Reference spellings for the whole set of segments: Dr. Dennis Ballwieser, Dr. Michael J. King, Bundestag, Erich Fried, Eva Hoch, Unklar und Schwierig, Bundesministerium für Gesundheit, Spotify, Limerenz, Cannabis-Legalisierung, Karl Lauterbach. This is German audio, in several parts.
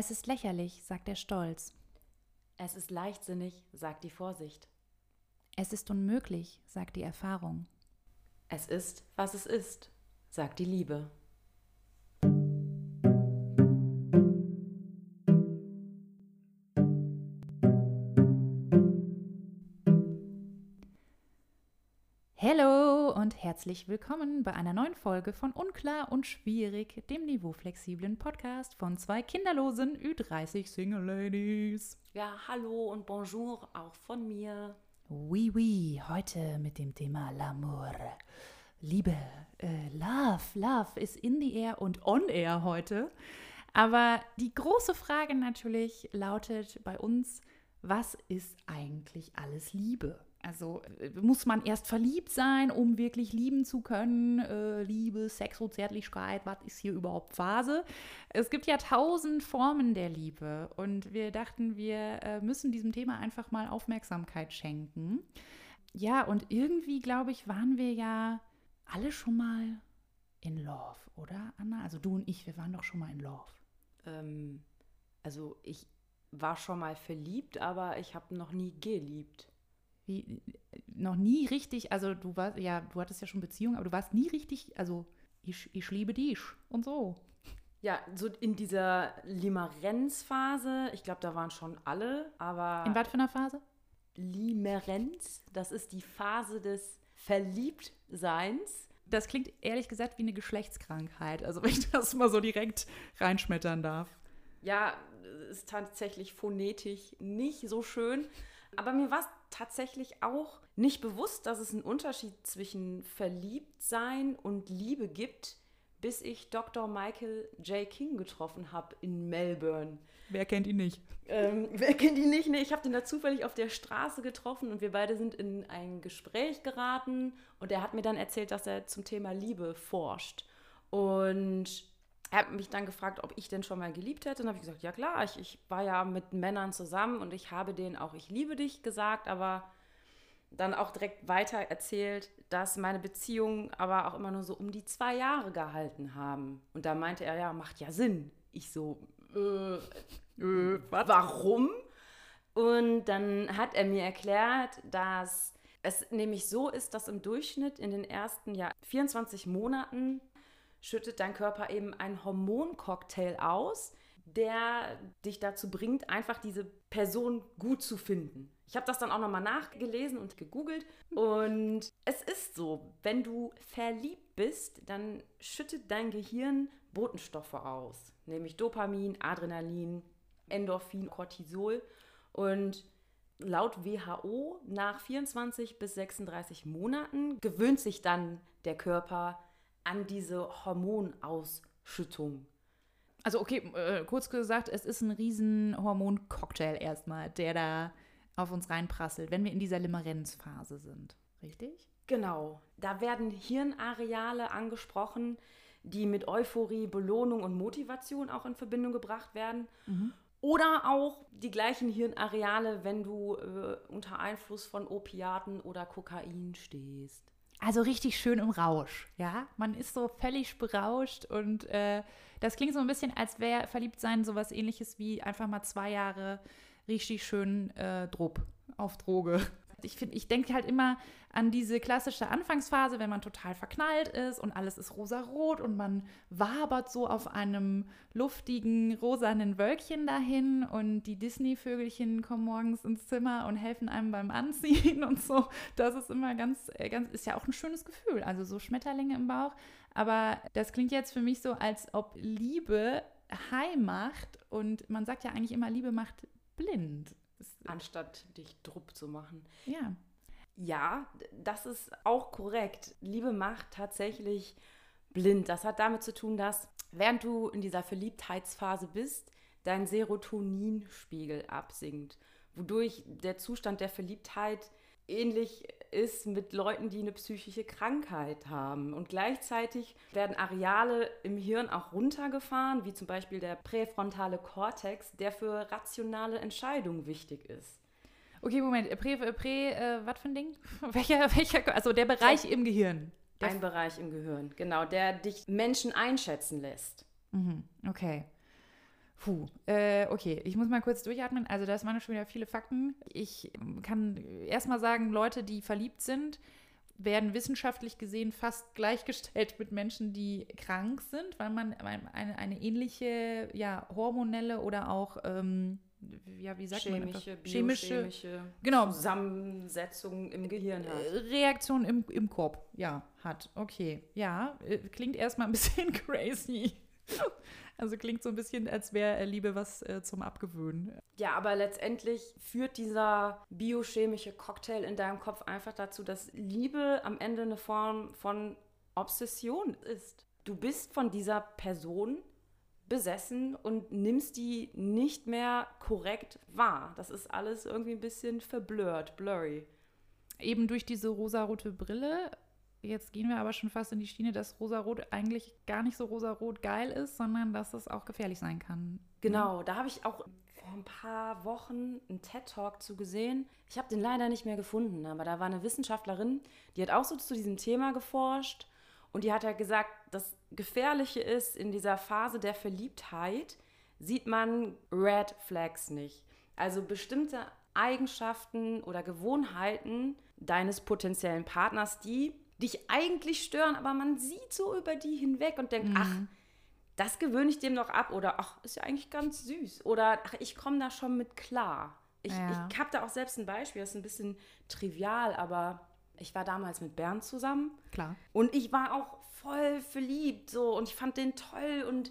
Es ist lächerlich, sagt der Stolz. Es ist leichtsinnig, sagt die Vorsicht. Es ist unmöglich, sagt die Erfahrung. Es ist, was es ist, sagt die Liebe. Hallo und herzlich willkommen bei einer neuen Folge von Unklar und Schwierig, dem niveauflexiblen Podcast von zwei kinderlosen Ü30 Single Ladies. Ja, hallo und bonjour auch von mir. Oui, oui, heute mit dem Thema L'amour. Liebe, Love ist in the air und on air heute. Aber die große Frage natürlich lautet bei uns, was ist eigentlich alles Liebe? Also muss man erst verliebt sein, um wirklich lieben zu können? Liebe, Sex und Zärtlichkeit, was ist hier überhaupt Phase? Es gibt ja 1000 Formen der Liebe und wir dachten, wir müssen diesem Thema einfach mal Aufmerksamkeit schenken. Ja, und irgendwie, glaube ich, waren wir ja alle schon mal in Love, oder Anna? Also du und ich, wir waren doch schon mal in Love. Also ich war schon mal verliebt, aber ich habe noch nie geliebt. Wie, noch nie richtig, also du hattest ja schon Beziehungen, aber du warst nie richtig, also ich liebe dich und so. Ja, so in dieser Limerenz-Phase, ich glaube, da waren schon alle, aber... In was für einer Phase? Limerenz, das ist die Phase des Verliebtseins. Das klingt ehrlich gesagt wie eine Geschlechtskrankheit, also wenn ich das mal so direkt reinschmettern darf. Ja, ist tatsächlich phonetisch nicht so schön, aber mir war es tatsächlich auch nicht bewusst, dass es einen Unterschied zwischen Verliebtsein und Liebe gibt, bis ich Dr. Michael J. King getroffen habe in Melbourne. Wer kennt ihn nicht? Wer kennt ihn nicht? Nee, ich habe den da zufällig auf der Straße getroffen und wir beide sind in ein Gespräch geraten und er hat mir dann erzählt, dass er zum Thema Liebe forscht. Und er hat mich dann gefragt, ob ich denn schon mal geliebt hätte. Und dann habe ich gesagt, ja klar, ich war ja mit Männern zusammen und ich habe denen auch ich liebe dich gesagt, aber dann auch direkt weiter erzählt, dass meine Beziehungen aber auch immer nur so um die 2 Jahre gehalten haben. Und da meinte er, ja, macht ja Sinn. Ich so, warum? Und dann hat er mir erklärt, dass es nämlich so ist, dass im Durchschnitt in den ersten 24 Monaten schüttet dein Körper eben einen Hormoncocktail aus, der dich dazu bringt, einfach diese Person gut zu finden. Ich habe das dann auch nochmal nachgelesen und gegoogelt und es ist so, wenn du verliebt bist, dann schüttet dein Gehirn Botenstoffe aus, nämlich Dopamin, Adrenalin, Endorphin, Cortisol und laut WHO nach 24 bis 36 Monaten gewöhnt sich dann der Körper an diese Hormonausschüttung. Also okay, kurz gesagt, es ist ein riesen Hormoncocktail erstmal, der da auf uns reinprasselt, wenn wir in dieser Limerenz-Phase sind, richtig? Genau, da werden Hirnareale angesprochen, die mit Euphorie, Belohnung und Motivation auch in Verbindung gebracht werden. Mhm. Oder auch die gleichen Hirnareale, wenn du unter Einfluss von Opiaten oder Kokain stehst. Also richtig schön im Rausch, ja? Man ist so völlig berauscht und das klingt so ein bisschen, als wäre Verliebtsein sowas Ähnliches wie einfach mal 2 Jahre richtig schön auf Droge. Ich denke halt immer an diese klassische Anfangsphase, wenn man total verknallt ist und alles ist rosarot und man wabert so auf einem luftigen, rosanen Wölkchen dahin und die Disney-Vögelchen kommen morgens ins Zimmer und helfen einem beim Anziehen und so. Das ist immer ganz, ganz, ist ja auch ein schönes Gefühl, also so Schmetterlinge im Bauch. Aber das klingt jetzt für mich so, als ob Liebe high macht und man sagt ja eigentlich immer, Liebe macht blind. Anstatt dich drupp zu machen. Ja. Ja, das ist auch korrekt. Liebe macht tatsächlich blind. Das hat damit zu tun, dass während du in dieser Verliebtheitsphase bist, dein Serotoninspiegel absinkt, wodurch der Zustand der Verliebtheit ähnlich ist mit Leuten, die eine psychische Krankheit haben. Und gleichzeitig werden Areale im Hirn auch runtergefahren, wie zum Beispiel der präfrontale Kortex, der für rationale Entscheidungen wichtig ist. Okay, Moment, was für ein Ding? Also der Bereich im Gehirn. Ein Bereich im Gehirn, genau, der dich Menschen einschätzen lässt. Mhm, okay. Puh, okay, ich muss mal kurz durchatmen. Also das waren schon wieder viele Fakten. Ich kann erstmal sagen, Leute, die verliebt sind, werden wissenschaftlich gesehen fast gleichgestellt mit Menschen, die krank sind, weil man eine ähnliche, ja, hormonelle oder auch ja, wie sagt chemische genau, Zusammensetzung im Gehirn hat. Reaktion im Kopf, ja, hat. Okay, ja, klingt erstmal ein bisschen crazy. Also klingt so ein bisschen, als wäre Liebe was zum Abgewöhnen. Ja, aber letztendlich führt dieser biochemische Cocktail in deinem Kopf einfach dazu, dass Liebe am Ende eine Form von Obsession ist. Du bist von dieser Person besessen und nimmst die nicht mehr korrekt wahr. Das ist alles irgendwie ein bisschen verblurrt, blurry. Eben durch diese rosarote Brille. Jetzt gehen wir aber schon fast in die Schiene, dass rosarot eigentlich gar nicht so rosarot geil ist, sondern dass es auch gefährlich sein kann. Genau, da habe ich auch vor ein paar Wochen einen TED-Talk zu gesehen. Ich habe den leider nicht mehr gefunden, aber da war eine Wissenschaftlerin, die hat auch so zu diesem Thema geforscht und die hat halt gesagt, das Gefährliche ist, in dieser Phase der Verliebtheit sieht man Red Flags nicht. Also bestimmte Eigenschaften oder Gewohnheiten deines potenziellen Partners, die dich eigentlich stören, aber man sieht so über die hinweg und denkt, ach, das gewöhne ich dem noch ab oder ach, ist ja eigentlich ganz süß oder ach, ich komme da schon mit klar. Ich habe da auch selbst ein Beispiel, das ist ein bisschen trivial, aber ich war damals mit Bernd zusammen. Klar. Und ich war auch voll verliebt so und ich fand den toll und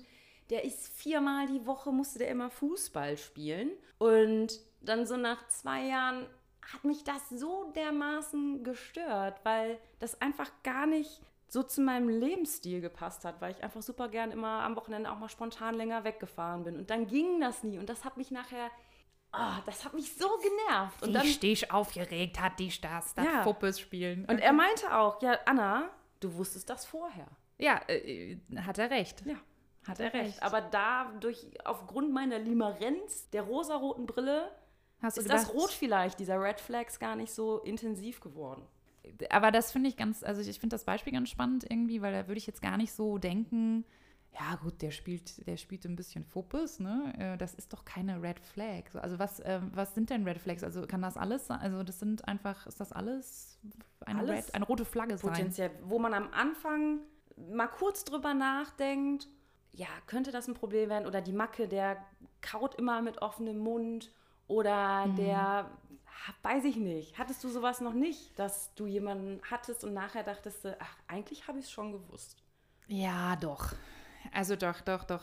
der ist 4-mal die Woche, musste der immer Fußball spielen und dann so nach 2 Jahren hat mich das so dermaßen gestört, weil das einfach gar nicht so zu meinem Lebensstil gepasst hat, weil ich einfach super gern immer am Wochenende auch mal spontan länger weggefahren bin. Und dann ging das nie. Und das hat mich nachher, oh, das hat mich so genervt. Und dann stehe ich aufgeregt, hat die Stars das ja. Fuppes spielen. Und er meinte auch, ja, Anna, du wusstest das vorher. Ja, hat er recht. Ja, hat er recht. Aber aufgrund meiner Limerenz, der rosaroten Brille, hast du ist gedacht, das Rot vielleicht, dieser Red Flags, gar nicht so intensiv geworden. Aber das finde ich ich finde das Beispiel ganz spannend irgendwie, weil da würde ich jetzt gar nicht so denken, ja gut, der spielt ein bisschen Fuppes, ne? Das ist doch keine Red Flag. Also was sind denn Red Flags? Also kann das alles sein? Also das sind einfach, ist das alles eine rote Flagge sein? Potenziell, wo man am Anfang mal kurz drüber nachdenkt, ja, könnte das ein Problem werden? Oder die Macke, der kaut immer mit offenem Mund. Oder der, weiß ich nicht, hattest du sowas noch nicht, dass du jemanden hattest und nachher dachtest du, ach, eigentlich habe ich es schon gewusst. Ja, doch. Also doch.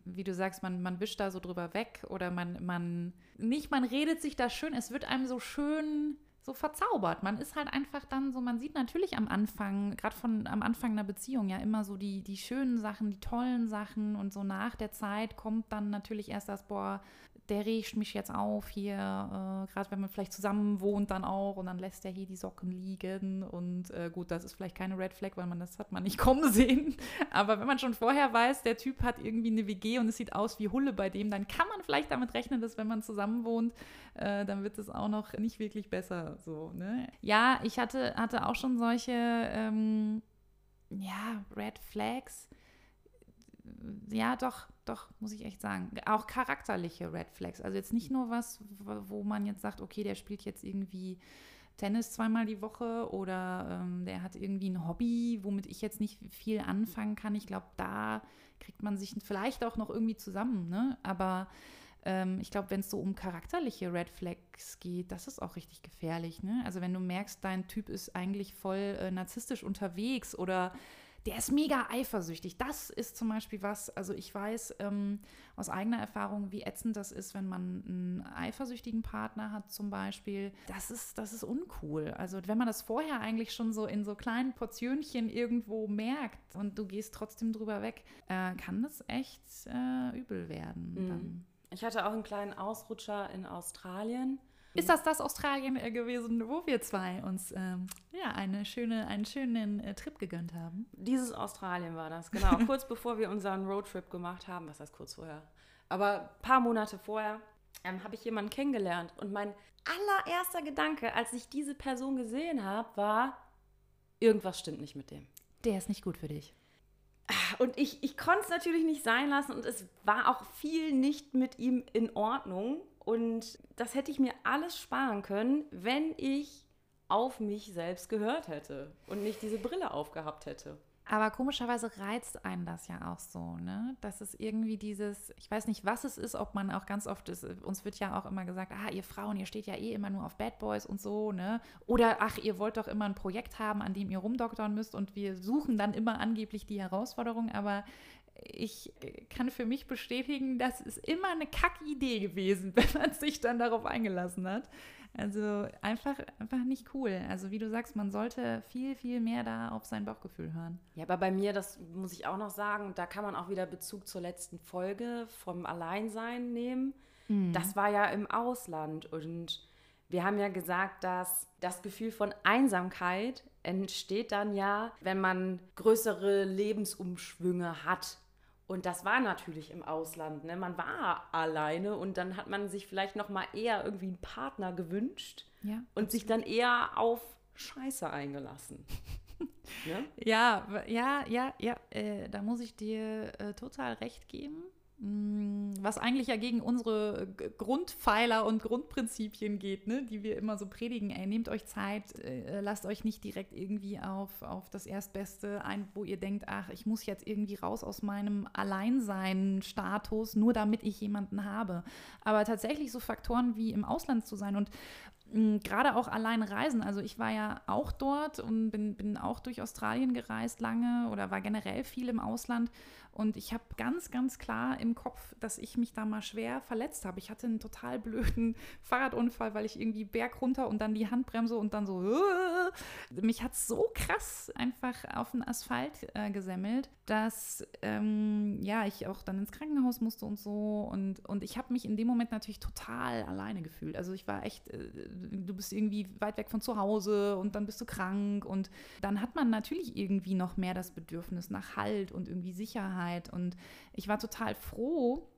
Wie du sagst, man wischt da so drüber weg oder man redet sich da schön, es wird einem so schön so verzaubert. Man ist halt einfach dann so, man sieht natürlich am Anfang, gerade am Anfang einer Beziehung ja immer so die schönen Sachen, die tollen Sachen und so nach der Zeit kommt dann natürlich erst das, boah, der regt mich jetzt auf hier, gerade wenn man vielleicht zusammen wohnt dann auch und dann lässt er hier die Socken liegen und gut, das ist vielleicht keine Red Flag, weil das hat man nicht kommen sehen, aber wenn man schon vorher weiß, der Typ hat irgendwie eine WG und es sieht aus wie Hulle bei dem, dann kann man vielleicht damit rechnen, dass wenn man zusammen wohnt, dann wird es auch noch nicht wirklich besser, so, ne? Ja, ich hatte auch schon solche, Red Flags. Ja, doch, muss ich echt sagen. Auch charakterliche Red Flags. Also jetzt nicht nur was, wo man jetzt sagt, okay, der spielt jetzt irgendwie Tennis 2-mal die Woche oder der hat irgendwie ein Hobby, womit ich jetzt nicht viel anfangen kann. Ich glaube, da kriegt man sich vielleicht auch noch irgendwie zusammen, ne? Aber ich glaube, wenn es so um charakterliche Red Flags geht, das ist auch richtig gefährlich, ne? Also wenn du merkst, dein Typ ist eigentlich voll narzisstisch unterwegs oder der ist mega eifersüchtig. Das ist zum Beispiel was, also ich weiß aus eigener Erfahrung, wie ätzend das ist, wenn man einen eifersüchtigen Partner hat zum Beispiel. Das ist uncool. Also wenn man das vorher eigentlich schon so in so kleinen Portionchen irgendwo merkt und du gehst trotzdem drüber weg, kann das echt übel werden. Mhm. Dann. Ich hatte auch einen kleinen Ausrutscher in Australien. Ist das Australien gewesen, wo wir zwei uns einen schönen Trip gegönnt haben? Dieses Australien war das, genau. Kurz bevor wir unseren Roadtrip gemacht haben, was heißt kurz vorher? Aber ein paar Monate vorher habe ich jemanden kennengelernt. Und mein allererster Gedanke, als ich diese Person gesehen habe, war, irgendwas stimmt nicht mit dem. Der ist nicht gut für dich. Und ich konnte es natürlich nicht sein lassen und es war auch viel nicht mit ihm in Ordnung. Und das hätte ich mir alles sparen können, wenn ich auf mich selbst gehört hätte und nicht diese Brille aufgehabt hätte. Aber komischerweise reizt einen das ja auch so, ne? Das ist irgendwie dieses, ich weiß nicht, was es ist, ob man auch ganz oft, ist, uns wird ja auch immer gesagt, ihr Frauen, ihr steht ja eh immer nur auf Bad Boys und so, ne? Oder, ihr wollt doch immer ein Projekt haben, an dem ihr rumdoktern müsst und wir suchen dann immer angeblich die Herausforderung, aber ich kann für mich bestätigen, das ist immer eine Kackidee gewesen, wenn man sich dann darauf eingelassen hat. Also einfach nicht cool. Also wie du sagst, man sollte viel, viel mehr da auf sein Bauchgefühl hören. Ja, aber bei mir, das muss ich auch noch sagen, da kann man auch wieder Bezug zur letzten Folge vom Alleinsein nehmen. Mhm. Das war ja im Ausland und wir haben ja gesagt, dass das Gefühl von Einsamkeit entsteht dann ja, wenn man größere Lebensumschwünge hat. Und das war natürlich im Ausland, ne? Man war alleine und dann hat man sich vielleicht nochmal eher irgendwie einen Partner gewünscht, ja, und sich dann eher auf Scheiße eingelassen. Ne? Ja. Da muss ich dir total recht geben. Was eigentlich ja gegen unsere Grundpfeiler und Grundprinzipien geht, ne? Die wir immer so predigen. Ey, nehmt euch Zeit, lasst euch nicht direkt irgendwie auf das Erstbeste ein, wo ihr denkt, ich muss jetzt irgendwie raus aus meinem Alleinsein-Status, nur damit ich jemanden habe. Aber tatsächlich so Faktoren wie im Ausland zu sein und gerade auch allein reisen. Also ich war ja auch dort und bin auch durch Australien gereist lange oder war generell viel im Ausland. Und ich habe ganz, ganz klar im Kopf, dass ich mich da mal schwer verletzt habe. Ich hatte einen total blöden Fahrradunfall, weil ich irgendwie Berg runter und dann die Handbremse und dann so. Mich hat es so krass einfach auf den Asphalt gesemmelt, dass ich auch dann ins Krankenhaus musste und so. Und ich habe mich in dem Moment natürlich total alleine gefühlt. Also ich war echt, du bist irgendwie weit weg von zu Hause und dann bist du krank. Und dann hat man natürlich irgendwie noch mehr das Bedürfnis nach Halt und irgendwie Sicherheit. Und ich war total froh,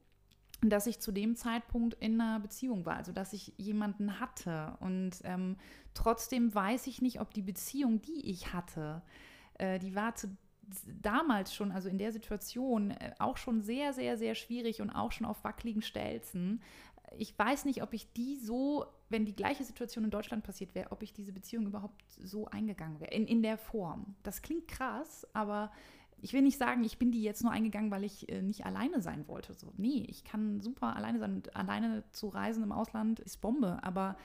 dass ich zu dem Zeitpunkt in einer Beziehung war, also dass ich jemanden hatte. Und trotzdem weiß ich nicht, ob die Beziehung, die ich hatte, die war damals schon, also in der Situation, auch schon sehr, sehr, sehr schwierig und auch schon auf wackeligen Stelzen. Ich weiß nicht, ob ich die so, wenn die gleiche Situation in Deutschland passiert wäre, ob ich diese Beziehung überhaupt so eingegangen wäre, in der Form. Das klingt krass, aber ich will nicht sagen, ich bin die jetzt nur eingegangen, weil ich nicht alleine sein wollte. So, nee, ich kann super alleine sein. Und alleine zu reisen im Ausland ist Bombe. Aber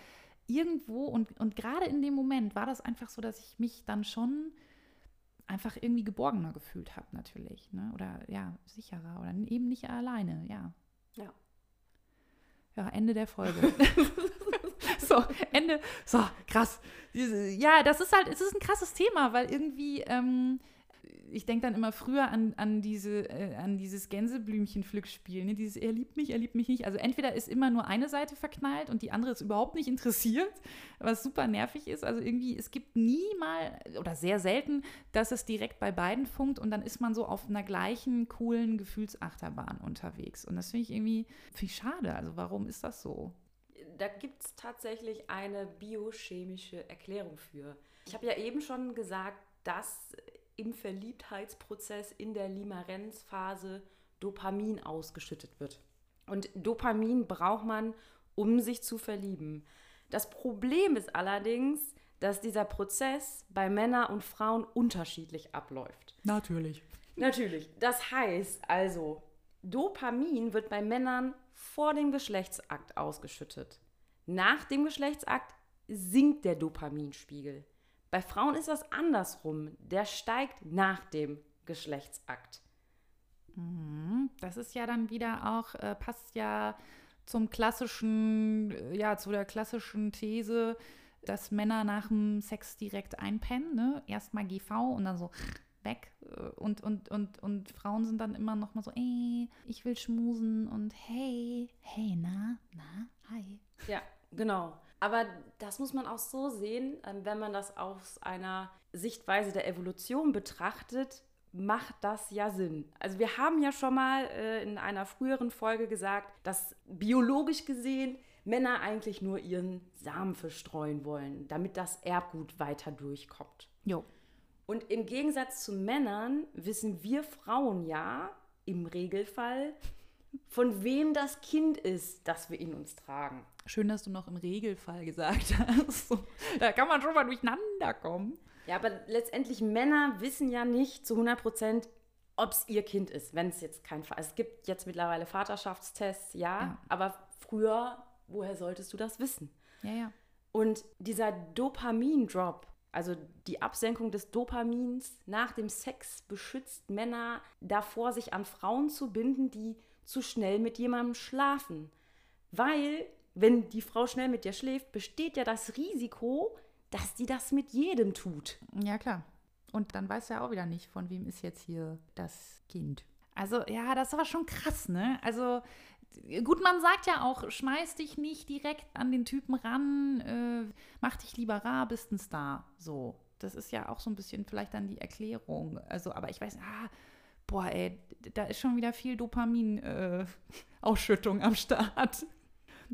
irgendwo und gerade in dem Moment war das einfach so, dass ich mich dann schon einfach irgendwie geborgener gefühlt habe natürlich. Ne? Oder ja, sicherer oder eben nicht alleine, ja. Ja, Ende der Folge. So, Ende. So, krass. Ja, das ist halt, es ist ein krasses Thema, weil irgendwie... ich denke dann immer früher an dieses Gänseblümchen-Pflückspiel, ne? Dieses er liebt mich nicht. Also entweder ist immer nur eine Seite verknallt und die andere ist überhaupt nicht interessiert, was super nervig ist. Also irgendwie, es gibt nie mal oder sehr selten, dass es direkt bei beiden funkt und dann ist man so auf einer gleichen, coolen Gefühlsachterbahn unterwegs. Und das finde ich irgendwie schade. Also warum ist das so? Da gibt es tatsächlich eine biochemische Erklärung für. Ich habe ja eben schon gesagt, dass im Verliebtheitsprozess in der Limerenz-Phase Dopamin ausgeschüttet wird. Und Dopamin braucht man, um sich zu verlieben. Das Problem ist allerdings, dass dieser Prozess bei Männern und Frauen unterschiedlich abläuft. Natürlich. Das heißt also, Dopamin wird bei Männern vor dem Geschlechtsakt ausgeschüttet. Nach dem Geschlechtsakt sinkt der Dopaminspiegel. Bei Frauen ist das andersrum. Der steigt nach dem Geschlechtsakt. Das ist ja dann wieder auch, passt ja zu der klassischen These, dass Männer nach dem Sex direkt einpennen, ne? Erstmal GV und dann so weg. Und Frauen sind dann immer noch mal so, ey, ich will schmusen und hey, na, hi. Ja, genau. Aber das muss man auch so sehen, wenn man das aus einer Sichtweise der Evolution betrachtet, macht das ja Sinn. Also wir haben ja schon mal in einer früheren Folge gesagt, dass biologisch gesehen Männer eigentlich nur ihren Samen verstreuen wollen, damit das Erbgut weiter durchkommt. Jo. Und im Gegensatz zu Männern wissen wir Frauen ja im Regelfall, von wem das Kind ist, das wir in uns tragen. Schön, dass du noch im Regelfall gesagt hast. So, da kann man schon mal durcheinander kommen. Ja, aber letztendlich Männer wissen ja nicht zu 100%, ob es ihr Kind ist, wenn es jetzt kein Vater ist. Es gibt jetzt mittlerweile Vaterschaftstests, ja, aber früher, woher solltest du das wissen? Ja, ja. Und dieser Dopamin-Drop, also die Absenkung des Dopamins nach dem Sex, beschützt Männer davor, sich an Frauen zu binden, die zu schnell mit jemandem schlafen. Weil, wenn die Frau schnell mit dir schläft, besteht ja das Risiko, dass die das mit jedem tut. Ja, klar. Und dann weißt du ja auch wieder nicht, von wem ist jetzt hier das Kind. Also, ja, das war schon krass, ne? Also, gut, man sagt ja auch, schmeiß dich nicht direkt an den Typen ran, mach dich lieber rar, bist ein Star. So, das ist ja auch so ein bisschen vielleicht dann die Erklärung. Also, aber ich weiß, boah, ey, da ist schon wieder viel Dopamin-Ausschüttung am Start.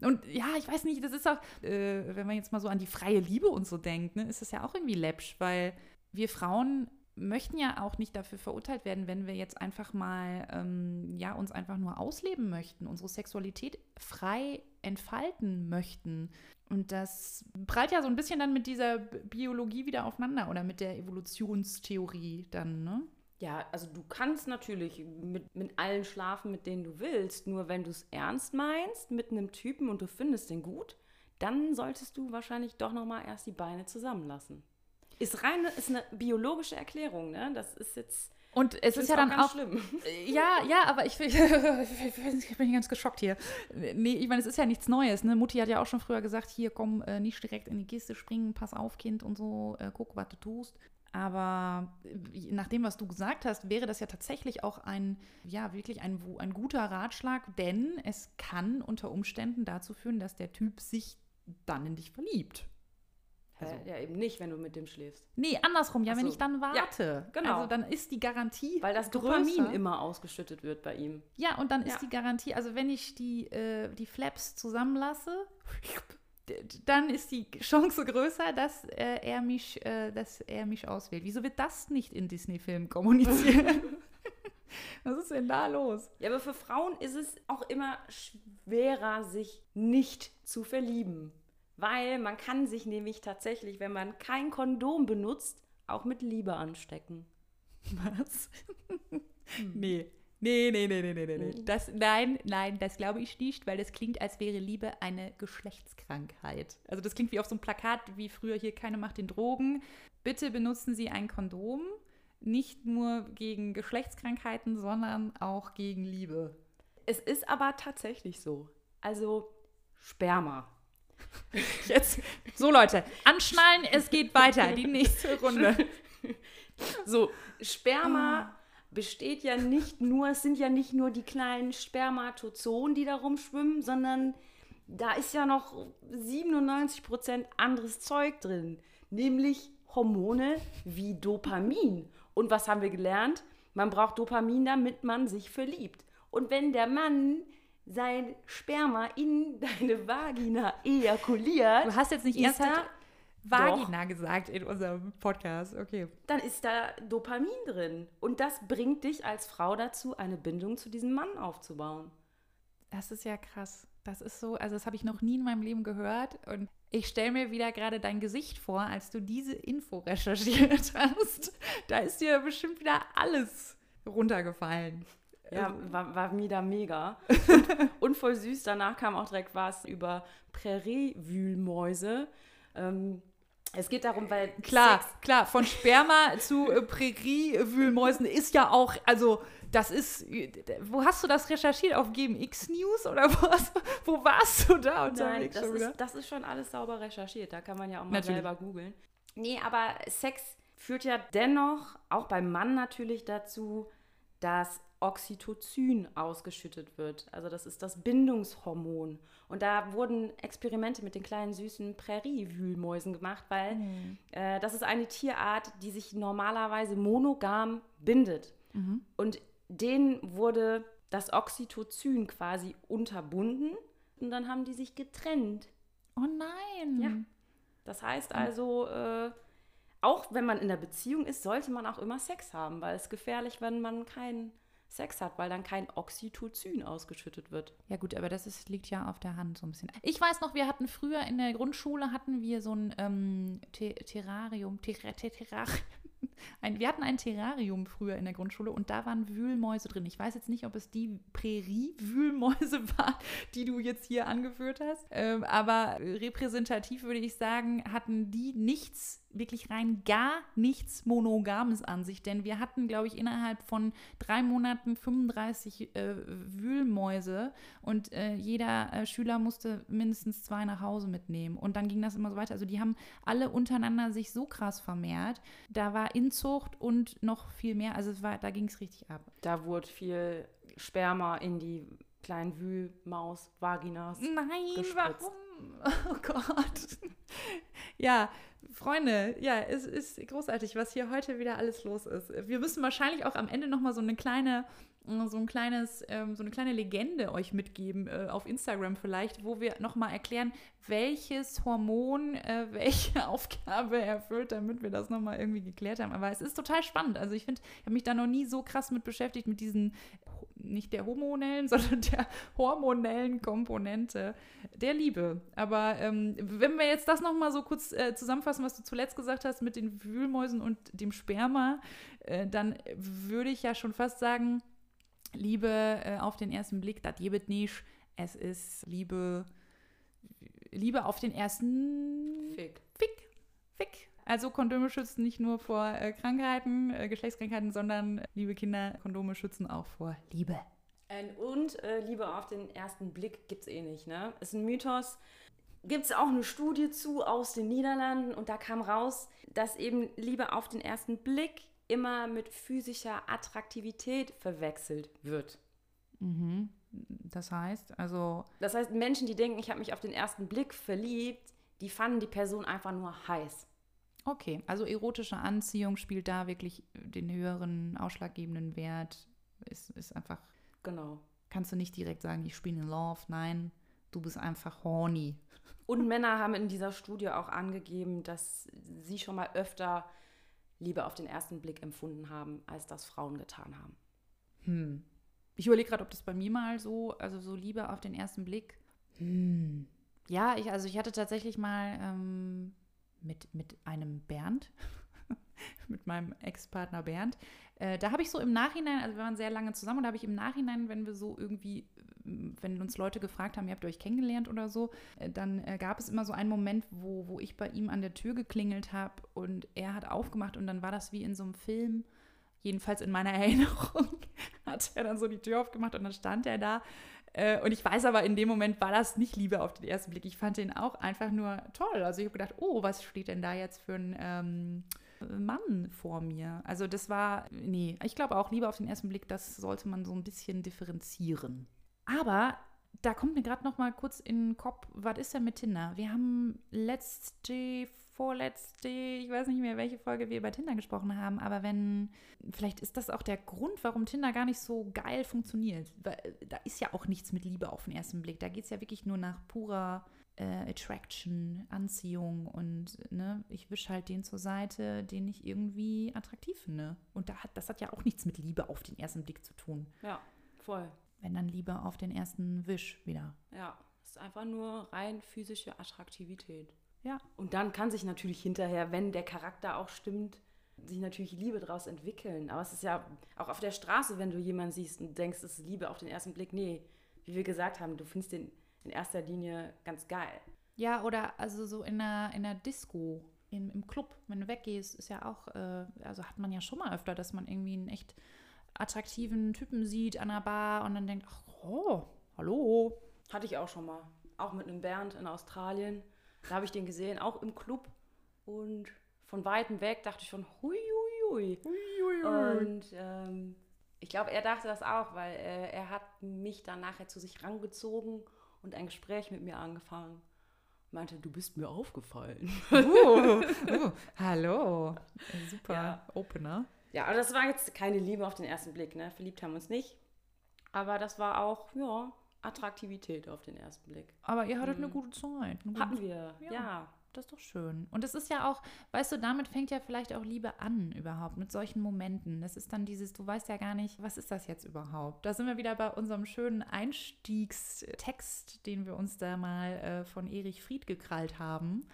Und ja, ich weiß nicht, das ist auch, wenn man jetzt mal so an die freie Liebe und so denkt, ne, ist das ja auch irgendwie läppsch, weil wir Frauen möchten ja auch nicht dafür verurteilt werden, wenn wir jetzt einfach mal uns einfach nur ausleben möchten, unsere Sexualität frei entfalten möchten. Und das prallt ja so ein bisschen dann mit dieser Biologie wieder aufeinander oder mit der Evolutionstheorie dann, ne? Ja, also du kannst natürlich mit allen schlafen, mit denen du willst, nur wenn du es ernst meinst mit einem Typen und du findest den gut, dann solltest du wahrscheinlich doch nochmal erst die Beine zusammenlassen. Ist eine biologische Erklärung, ne? Das ist jetzt. Und es ist ja dann auch schlimm. Ja, aber ich bin ganz geschockt hier. Nee, ich meine, es ist ja nichts Neues, ne? Mutti hat ja auch schon früher gesagt, hier komm, nicht direkt in die Kiste springen, pass auf, Kind und so, guck, was du tust. Aber nach dem, was du gesagt hast, wäre das ja tatsächlich auch wirklich ein guter Ratschlag, denn es kann unter Umständen dazu führen, dass der Typ sich dann in dich verliebt. Also, ja, eben nicht, wenn du mit dem schläfst. Nee, andersrum. Ja, wenn ich dann warte. Ja, genau. Also dann ist die Garantie, weil das Dopamin immer ausgeschüttet wird bei ihm. Ja, und dann ist die Garantie, also wenn ich die Flaps zusammenlasse, dann ist die Chance größer, dass er mich auswählt. Wieso wird das nicht in Disney-Filmen kommuniziert? Was ist denn da los? Ja, aber für Frauen ist es auch immer schwerer, sich nicht zu verlieben. Weil man kann sich nämlich tatsächlich, wenn man kein Kondom benutzt, auch mit Liebe anstecken. Was? Nee. Nein, das glaube ich nicht, weil das klingt, als wäre Liebe eine Geschlechtskrankheit. Also das klingt wie auf so einem Plakat, wie früher hier, keine macht den Drogen. Bitte benutzen Sie ein Kondom, nicht nur gegen Geschlechtskrankheiten, sondern auch gegen Liebe. Es ist aber tatsächlich so. Also Sperma. Jetzt. So, Leute, anschnallen, es geht weiter, die nächste Runde. So, Sperma besteht ja nicht nur, es sind ja nicht nur die kleinen Spermatozoen, die da rumschwimmen, sondern da ist ja noch 97% anderes Zeug drin, nämlich Hormone wie Dopamin. Und was haben wir gelernt? Man braucht Dopamin, damit man sich verliebt. Und wenn der Mann sein Sperma in deine Vagina ejakuliert. Du hast jetzt nicht erst Vagina gesagt in unserem Podcast, okay. Dann ist da Dopamin drin. Und das bringt dich als Frau dazu, eine Bindung zu diesem Mann aufzubauen. Das ist ja krass. Das ist so, also das habe ich noch nie in meinem Leben gehört. Und ich stelle mir wieder gerade dein Gesicht vor, als du diese Info recherchiert hast. Da ist dir bestimmt wieder alles runtergefallen. Ja, war wieder mega. Und voll süß. Danach kam auch direkt was über Präriewühlmäuse. Es geht darum, weil Klar, von Sperma zu Präriewühlmäusen ist ja auch, also das ist, wo hast du das recherchiert? Auf GMX News oder was? Wo warst du da unterwegs? Nein, das ist schon alles sauber recherchiert. Da kann man ja auch mal selber googeln. Nee, aber Sex führt ja dennoch, auch beim Mann natürlich dazu, dass Oxytocin ausgeschüttet wird. Also das ist das Bindungshormon. Und da wurden Experimente mit den kleinen süßen Präriewühlmäusen gemacht, weil das ist eine Tierart, die sich normalerweise monogam bindet. Mhm. Und denen wurde das Oxytocin quasi unterbunden und dann haben die sich getrennt. Oh nein! Ja. Das heißt also, auch wenn man in der Beziehung ist, sollte man auch immer Sex haben, weil es ist gefährlich, wenn man keinen Sex hat, weil dann kein Oxytocin ausgeschüttet wird. Ja gut, aber das ist, liegt ja auf der Hand so ein bisschen. Ich weiß noch, wir hatten früher in der Grundschule, hatten wir so ein Terrarium. Wir hatten ein Terrarium früher in der Grundschule und da waren Wühlmäuse drin. Ich weiß jetzt nicht, ob es die Prärie-Wühlmäuse waren, die du jetzt hier angeführt hast, aber repräsentativ würde ich sagen, hatten die nichts, wirklich rein gar nichts Monogames an sich, denn wir hatten, glaube ich, innerhalb von 3 Monaten 35 Wühlmäuse und jeder Schüler musste mindestens 2 nach Hause mitnehmen und dann ging das immer so weiter. Also die haben alle untereinander sich so krass vermehrt, da war Inzucht und noch viel mehr, also es war, da ging es richtig ab. Da wurde viel Sperma in die kleinen Wühlmaus-Vaginas gespritzt. Nein, warum? Oh Gott. Ja, Freunde, ja, es ist großartig, was hier heute wieder alles los ist. Wir müssen wahrscheinlich auch am Ende nochmal so eine kleine Legende euch mitgeben, auf Instagram vielleicht, wo wir nochmal erklären, welches Hormon welche Aufgabe erfüllt, damit wir das nochmal irgendwie geklärt haben. Aber es ist total spannend. Also ich finde, ich habe mich da noch nie so krass mit beschäftigt, mit diesen, nicht der hormonellen, sondern der hormonellen Komponente der Liebe. Aber wenn wir jetzt das nochmal so kurz zusammenfassen, was du zuletzt gesagt hast mit den Wühlmäusen und dem Sperma, dann würde ich ja schon fast sagen, Liebe auf den ersten Blick, das gibt nicht. Es ist Liebe auf den ersten Fick. Also Kondome schützen nicht nur vor Krankheiten, Geschlechtskrankheiten, sondern, liebe Kinder, Kondome schützen auch vor Liebe. Und Liebe auf den ersten Blick gibt's eh nicht, ne? Ist ein Mythos. Gibt es auch eine Studie zu aus den Niederlanden und da kam raus, dass eben Liebe auf den ersten Blick immer mit physischer Attraktivität verwechselt wird. Mhm. Das heißt, Menschen, die denken, ich habe mich auf den ersten Blick verliebt, die fanden die Person einfach nur heiß. Okay, also erotische Anziehung spielt da wirklich den höheren, ausschlaggebenden Wert. Ist einfach... Genau. Kannst du nicht direkt sagen, ich bin in love, nein, du bist einfach horny. Und Männer haben in dieser Studie auch angegeben, dass sie schon mal öfter Liebe auf den ersten Blick empfunden haben, als das Frauen getan haben. Hm. Ich überlege gerade, ob das bei mir mal so, also so Liebe auf den ersten Blick. Hm. Ja, ich hatte tatsächlich mal... mit einem Bernd, mit meinem Ex-Partner Bernd. Da habe ich so im Nachhinein, also wir waren sehr lange zusammen, und da habe ich im Nachhinein, wenn wir so irgendwie, wenn uns Leute gefragt haben, ihr habt euch kennengelernt oder so, dann gab es immer so einen Moment, wo ich bei ihm an der Tür geklingelt habe und er hat aufgemacht und dann war das wie in so einem Film, jedenfalls in meiner Erinnerung, hat er dann so die Tür aufgemacht und dann stand er da. Und ich weiß aber, in dem Moment war das nicht Liebe auf den ersten Blick. Ich fand ihn auch einfach nur toll. Also ich habe gedacht, oh, was steht denn da jetzt für ein Mann vor mir? Also das war, nee, ich glaube auch, Liebe auf den ersten Blick, das sollte man so ein bisschen differenzieren. Aber da kommt mir gerade noch mal kurz in den Kopf, was ist denn mit Tinder? Wir haben vorletzte, ich weiß nicht mehr, welche Folge wir über Tinder gesprochen haben, aber vielleicht ist das auch der Grund, warum Tinder gar nicht so geil funktioniert. Weil da ist ja auch nichts mit Liebe auf den ersten Blick. Da geht es ja wirklich nur nach purer Attraction, Anziehung und ne, ich wische halt den zur Seite, den ich irgendwie attraktiv finde. Und das hat ja auch nichts mit Liebe auf den ersten Blick zu tun. Ja, voll. Wenn dann Liebe auf den ersten Wisch wieder. Ja, es ist einfach nur rein physische Attraktivität. Ja. Und dann kann sich natürlich hinterher, wenn der Charakter auch stimmt, sich natürlich Liebe daraus entwickeln. Aber es ist ja auch auf der Straße, wenn du jemanden siehst und denkst, es ist Liebe auf den ersten Blick. Nee, wie wir gesagt haben, du findest den in erster Linie ganz geil. Ja, oder also so in der Disco, im Club, wenn du weggehst, ist ja auch, also hat man ja schon mal öfter, dass man irgendwie einen echt attraktiven Typen sieht an der Bar und dann denkt, ach, oh, hallo. Hatte ich auch schon mal. Auch mit einem Bernd in Australien. Da habe ich den gesehen, auch im Club. Und von weitem weg dachte ich schon, hui, hui, hui. Und ich glaube, er dachte das auch, weil er hat mich dann nachher zu sich rangezogen und ein Gespräch mit mir angefangen. Meinte, du bist mir aufgefallen. Hallo. Super ja. Opener. Ja, aber das war jetzt keine Liebe auf den ersten Blick, ne? Verliebt haben wir uns nicht. Aber das war auch, ja, Attraktivität auf den ersten Blick. Aber ihr hattet eine gute Zeit. Hatten wir, ja. Das ist doch schön. Und es ist ja auch, weißt du, damit fängt ja vielleicht auch Liebe an überhaupt, mit solchen Momenten. Das ist dann dieses, du weißt ja gar nicht, was ist das jetzt überhaupt? Da sind wir wieder bei unserem schönen Einstiegstext, den wir uns da mal von Erich Fried gekrallt haben.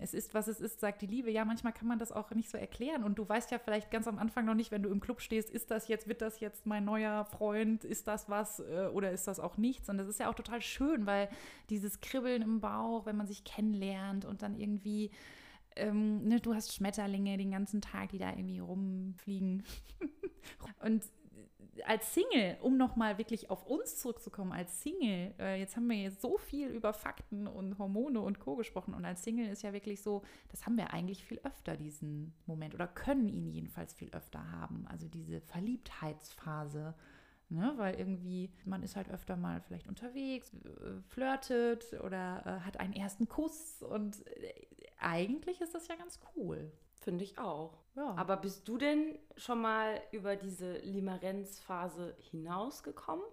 Es ist, was es ist, sagt die Liebe. Ja, manchmal kann man das auch nicht so erklären. Und du weißt ja vielleicht ganz am Anfang noch nicht, wenn du im Club stehst, ist das jetzt, wird das jetzt mein neuer Freund, ist das was oder ist das auch nichts? Und das ist ja auch total schön, weil dieses Kribbeln im Bauch, wenn man sich kennenlernt und dann irgendwie, ne, du hast Schmetterlinge den ganzen Tag, die da irgendwie rumfliegen. Und als Single, um nochmal wirklich auf uns zurückzukommen, als Single, jetzt haben wir jetzt so viel über Fakten und Hormone und Co. gesprochen und als Single ist ja wirklich so, das haben wir eigentlich viel öfter diesen Moment oder können ihn jedenfalls viel öfter haben, also diese Verliebtheitsphase, ne? Weil irgendwie man ist halt öfter mal vielleicht unterwegs, flirtet oder hat einen ersten Kuss und eigentlich ist das ja ganz cool. Finde ich auch. Ja. Aber bist du denn schon mal über diese Limerenz-Phase hinausgekommen?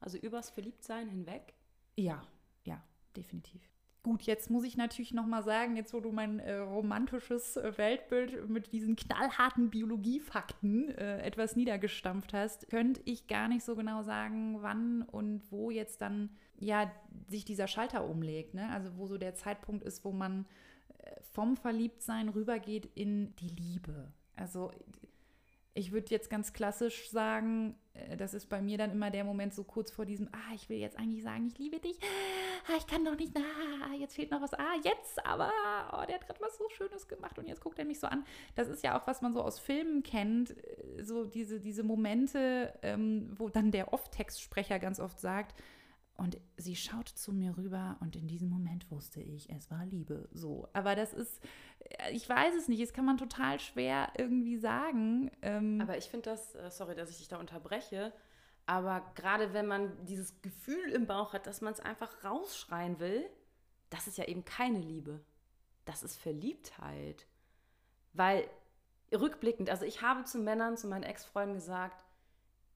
Also übers Verliebtsein hinweg? Ja, ja, definitiv. Gut, jetzt muss ich natürlich nochmal sagen, jetzt wo du mein romantisches Weltbild mit diesen knallharten Biologiefakten etwas niedergestampft hast, könnte ich gar nicht so genau sagen, wann und wo jetzt dann ja sich dieser Schalter umlegt, ne? Also wo so der Zeitpunkt ist, wo man vom Verliebtsein rübergeht in die Liebe. Also ich würde jetzt ganz klassisch sagen, das ist bei mir dann immer der Moment so kurz vor diesem, ich will jetzt eigentlich sagen, ich liebe dich, ich kann doch nicht, jetzt fehlt noch was, jetzt aber, der hat gerade was so Schönes gemacht und jetzt guckt er mich so an. Das ist ja auch, was man so aus Filmen kennt, so diese Momente, wo dann der Off-Textsprecher ganz oft sagt, und sie schaut zu mir rüber und in diesem Moment wusste ich, es war Liebe. So, aber das ist, ich weiß es nicht, das kann man total schwer irgendwie sagen. Aber ich finde das, sorry, dass ich dich da unterbreche, aber gerade wenn man dieses Gefühl im Bauch hat, dass man es einfach rausschreien will, das ist ja eben keine Liebe. Das ist Verliebtheit. Weil, rückblickend, also ich habe zu Männern, zu meinen Ex-Freunden gesagt,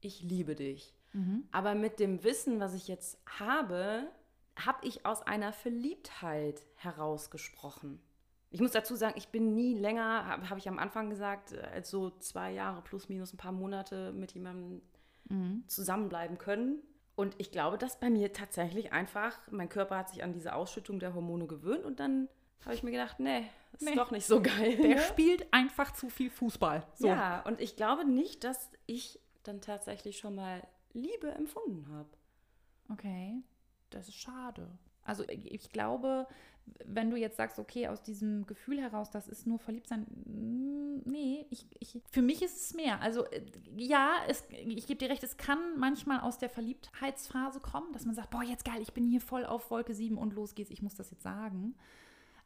ich liebe dich. Mhm. Aber mit dem Wissen, was ich jetzt habe, habe ich aus einer Verliebtheit herausgesprochen. Ich muss dazu sagen, ich bin nie länger, habe ich am Anfang gesagt, als so 2 Jahre plus minus ein paar Monate mit jemandem zusammenbleiben können. Und ich glaube, dass bei mir tatsächlich einfach, mein Körper hat sich an diese Ausschüttung der Hormone gewöhnt und dann habe ich mir gedacht, nee, ist doch nicht so geil. Der spielt einfach zu viel Fußball. So. Ja, und ich glaube nicht, dass ich dann tatsächlich schon mal Liebe empfunden habe. Okay, das ist schade. Also ich glaube, wenn du jetzt sagst, okay, aus diesem Gefühl heraus, das ist nur Verliebtsein, nee, für mich ist es mehr. Also ja, ich gebe dir recht, es kann manchmal aus der Verliebtheitsphase kommen, dass man sagt, boah, jetzt geil, ich bin hier voll auf Wolke 7 und los geht's, ich muss das jetzt sagen.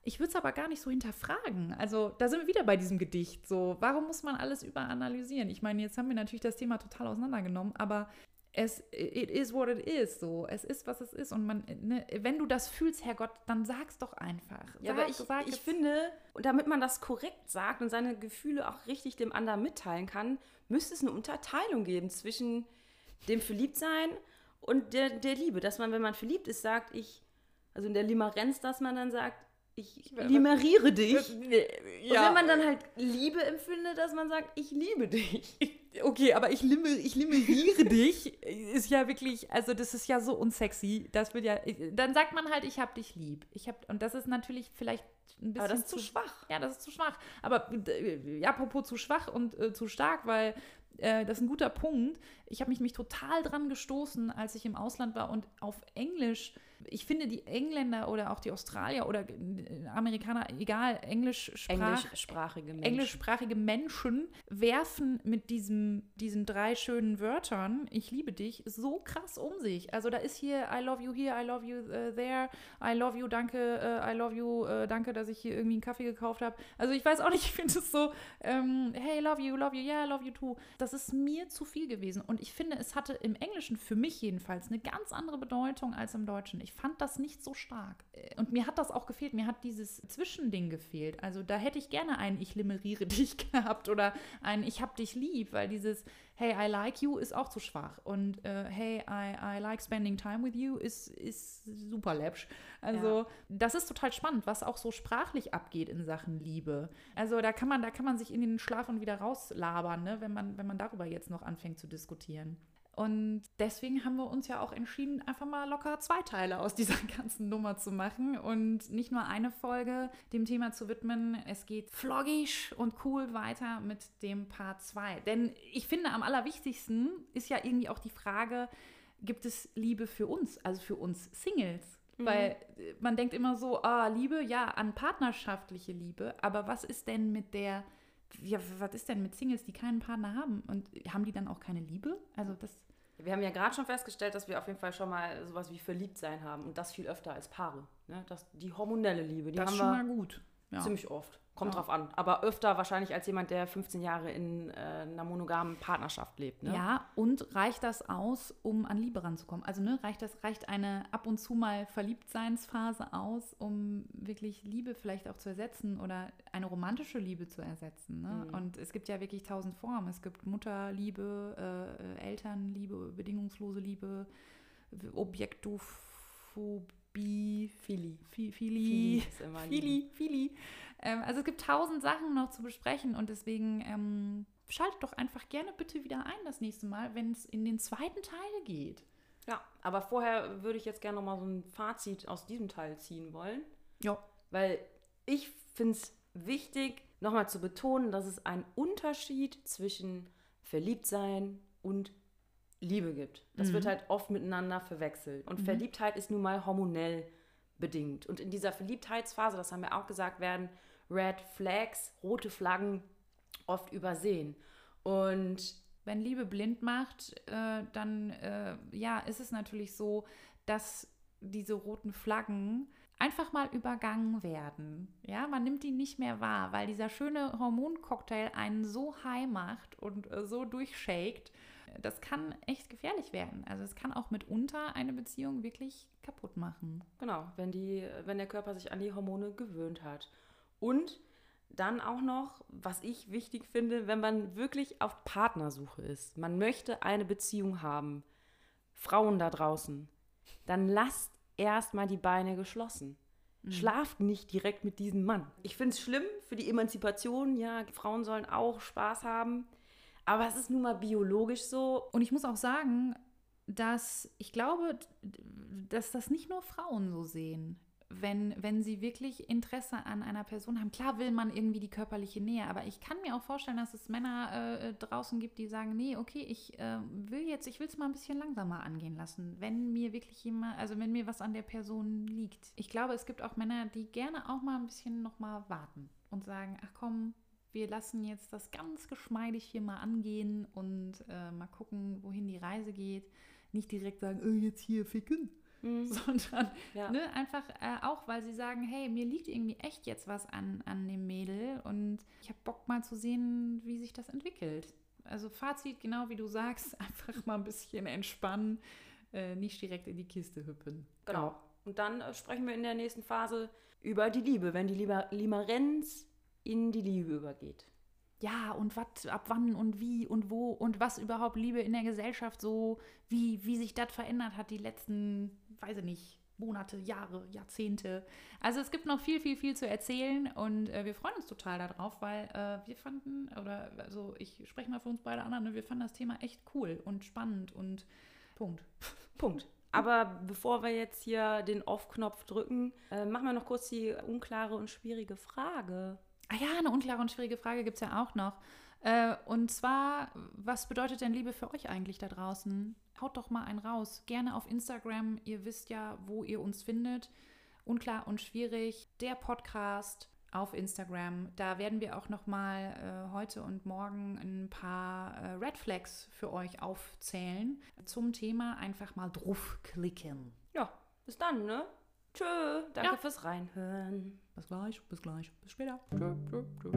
Ich würde es aber gar nicht so hinterfragen. Also da sind wir wieder bei diesem Gedicht. So, warum muss man alles überanalysieren? Ich meine, jetzt haben wir natürlich das Thema total auseinandergenommen, aber it is what it is. So, es ist, was es ist. Und man, ne, wenn du das fühlst, Herrgott, dann sag's doch einfach. Ja, aber ich finde, damit man das korrekt sagt und seine Gefühle auch richtig dem anderen mitteilen kann, müsste es eine Unterteilung geben zwischen dem Verliebtsein und der Liebe. Dass man, wenn man verliebt ist, sagt, also in der Limerenz, dass man dann sagt, ich limeriere dich. Ja. Und wenn man dann halt Liebe empfindet, dass man sagt, ich liebe dich. Okay, aber ich limeriere dich ist ja wirklich, also das ist ja so unsexy. Das wird ja, dann sagt man halt, ich hab dich lieb. Und das ist natürlich vielleicht ein bisschen. Aber das ist zu schwach. Ja, das ist zu schwach. Aber apropos zu schwach und zu stark, weil das ist ein guter Punkt. Ich habe mich total dran gestoßen, als ich im Ausland war und auf Englisch. Ich finde, die Engländer oder auch die Australier oder Amerikaner, egal, englischsprachige Menschen werfen mit diesen 3 schönen Wörtern, ich liebe dich, so krass um sich. Also da ist here, I love you there, I love you, danke, I love you, danke, dass ich hier irgendwie einen Kaffee gekauft habe. Also ich weiß auch nicht, ich finde es so, hey, love you, yeah, I love you too. Das ist mir zu viel gewesen. Und ich finde, es hatte im Englischen für mich jedenfalls eine ganz andere Bedeutung als im Deutschen. Ich fand das nicht so stark. Und mir hat das auch gefehlt. Mir hat dieses Zwischending gefehlt. Also da hätte ich gerne einen Ich limeriere dich gehabt oder einen Ich hab dich lieb, weil dieses hey, I like you ist auch zu schwach und hey, I like spending time with you ist super läppsch. Also das ist total spannend, was auch so sprachlich abgeht in Sachen Liebe. Also da kann man sich in den Schlaf und wieder rauslabern, ne, wenn man darüber jetzt noch anfängt zu diskutieren. Und deswegen haben wir uns ja auch entschieden, einfach mal locker 2 Teile aus dieser ganzen Nummer zu machen und nicht nur eine Folge dem Thema zu widmen. Es geht floggig und cool weiter mit dem Part 2. Denn ich finde, am allerwichtigsten ist ja irgendwie auch die Frage, gibt es Liebe für uns, also für uns Singles? Weil man denkt immer so, Liebe, ja, an partnerschaftliche Liebe, aber was ist denn mit der... Ja, was ist denn mit Singles, die keinen Partner haben? Und haben die dann auch keine Liebe? Also das. Wir haben ja gerade schon festgestellt, dass wir auf jeden Fall schon mal sowas wie Verliebtsein haben. Und das viel öfter als Paare. Ne? Das, die hormonelle Liebe, die das haben wir schon mal gut. Ja. Ziemlich oft. Kommt drauf an. Aber öfter wahrscheinlich als jemand, der 15 Jahre in einer monogamen Partnerschaft lebt. Ne? Ja, und reicht das aus, um an Liebe ranzukommen? Also ne, reicht eine ab und zu mal Verliebtseinsphase aus, um wirklich Liebe vielleicht auch zu ersetzen oder eine romantische Liebe zu ersetzen? Ne? Mhm. Und es gibt ja wirklich 1000 Formen. Es gibt Mutterliebe, Elternliebe, bedingungslose Liebe, Objektophobie. Fili. Also es gibt 1000 Sachen noch zu besprechen und deswegen schaltet doch einfach gerne bitte wieder ein das nächste Mal, wenn es in den zweiten Teil geht. Ja, aber vorher würde ich jetzt gerne nochmal so ein Fazit aus diesem Teil ziehen wollen. Ja. Weil ich finde es wichtig, nochmal zu betonen, dass es einen Unterschied zwischen Verliebtsein und Liebe gibt. Das wird halt oft miteinander verwechselt. Und Verliebtheit ist nun mal hormonell bedingt. Und in dieser Verliebtheitsphase, das haben wir auch gesagt, werden Red Flags, rote Flaggen oft übersehen. Und wenn Liebe blind macht, dann ist es natürlich so, dass diese roten Flaggen einfach mal übergangen werden. Ja, man nimmt die nicht mehr wahr, weil dieser schöne Hormoncocktail einen so high macht und so durchshakt. Das kann echt gefährlich werden. Also es kann auch mitunter eine Beziehung wirklich kaputt machen. Genau, wenn der Körper sich an die Hormone gewöhnt hat. Und dann auch noch, was ich wichtig finde, wenn man wirklich auf Partnersuche ist, man möchte eine Beziehung haben, Frauen da draußen, dann lasst erstmal die Beine geschlossen. Schlaft nicht direkt mit diesem Mann. Ich finde es schlimm für die Emanzipation. Ja, Frauen sollen auch Spaß haben. Aber es ist nun mal biologisch so. Und ich muss auch sagen, dass ich glaube, dass das nicht nur Frauen so sehen, wenn sie wirklich Interesse an einer Person haben. Klar will man irgendwie die körperliche Nähe, aber ich kann mir auch vorstellen, dass es Männer draußen gibt, die sagen, nee, okay, ich will es mal ein bisschen langsamer angehen lassen, wenn mir wirklich wenn mir was an der Person liegt. Ich glaube, es gibt auch Männer, die gerne auch mal ein bisschen noch mal warten und sagen, ach komm, wir lassen jetzt das ganz geschmeidig hier mal angehen und mal gucken, wohin die Reise geht. Nicht direkt sagen, jetzt hier ficken, sondern einfach auch, weil sie sagen, hey, mir liegt irgendwie echt jetzt was an dem Mädel und ich habe Bock mal zu sehen, wie sich das entwickelt. Also Fazit, genau wie du sagst, einfach mal ein bisschen entspannen, nicht direkt in die Kiste hüppen. Genau. Und dann sprechen wir in der nächsten Phase über die Liebe, wenn die Limerenz in die Liebe übergeht. Ja, und was, ab wann und wie und wo und was überhaupt Liebe in der Gesellschaft so, wie sich das verändert hat die letzten, weiß ich nicht, Monate, Jahre, Jahrzehnte. Also es gibt noch viel, viel, viel zu erzählen und wir freuen uns total darauf, weil wir fanden, ich spreche mal für uns beide anderen, wir fanden das Thema echt cool und spannend und Punkt. Aber bevor wir jetzt hier den Off-Knopf drücken, machen wir noch kurz die unklare und schwierige Frage. Ah ja, eine unklare und schwierige Frage gibt es ja auch noch. Und zwar, was bedeutet denn Liebe für euch eigentlich da draußen? Haut doch mal einen raus. Gerne auf Instagram. Ihr wisst ja, wo ihr uns findet. Unklar und Schwierig, der Podcast auf Instagram. Da werden wir auch nochmal heute und morgen ein paar Red Flags für euch aufzählen. Zum Thema einfach mal draufklicken. Ja, bis dann, ne? Tschö, danke fürs Reinhören. Bis gleich, bis später. Tschö.